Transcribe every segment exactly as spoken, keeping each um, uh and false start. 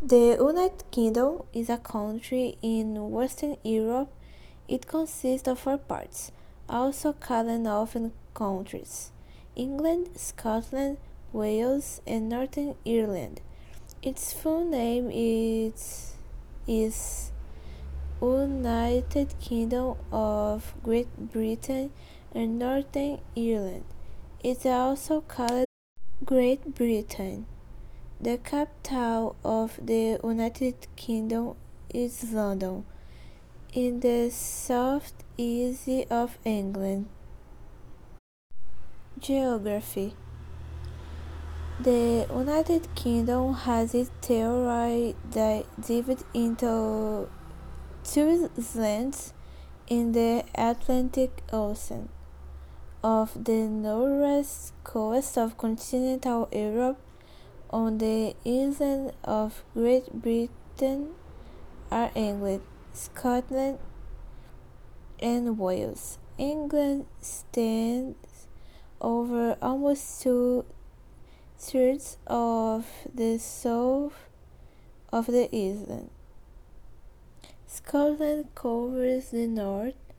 The United Kingdom is a country in Western Europe. It consists of four parts, also called Northern countries: England, Scotland, Wales, and Northern Ireland. Its full name is, is United Kingdom of Great Britain and Northern Ireland. It is also called Great Britain. The capital of the United Kingdom is London, in the southeast of England. Geography. The United Kingdom has its territory divided into two islands in the Atlantic Ocean, off the northwest coast of continental Europe. On the island of Great Britain are England, Scotland, and Wales. England stands over almost two thirds of the south of the island. Scotland covers the north,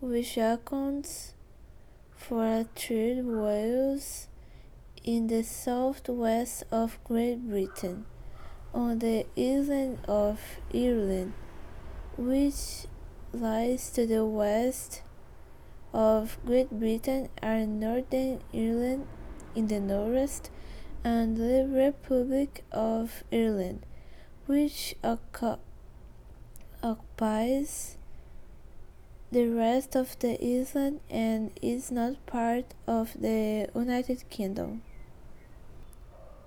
which accounts for a third. Wales in the southwest of Great Britain, on the island of Ireland, which lies to the west of Great Britain, are Northern Ireland in the northeast, and the Republic of Ireland, which occupies the rest of the island and is not part of the United Kingdom.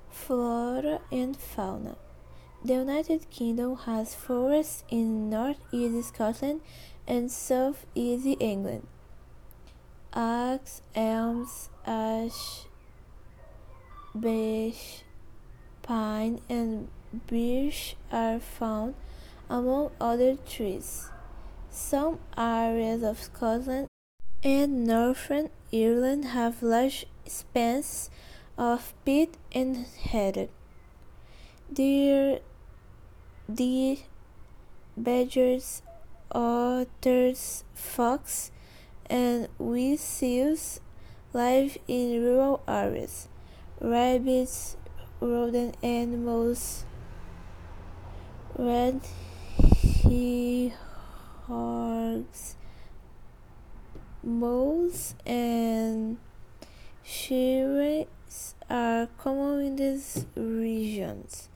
Flora and fauna. The United Kingdom has forests in northeast Scotland and southeast England. Axe, elms, ash, beech, pine, and birch are found among other trees. Some areas of Scotland and Northern Ireland have large expanses of peat and heather. Deer, deer, badgers, otters, fox, and weasels live in rural areas. Rabbits, rodent animals, red hogs, moles, and shearers are common in these regions.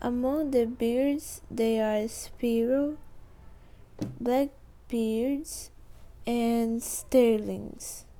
Among the birds, there are sparrows, blackbirds, and starlings.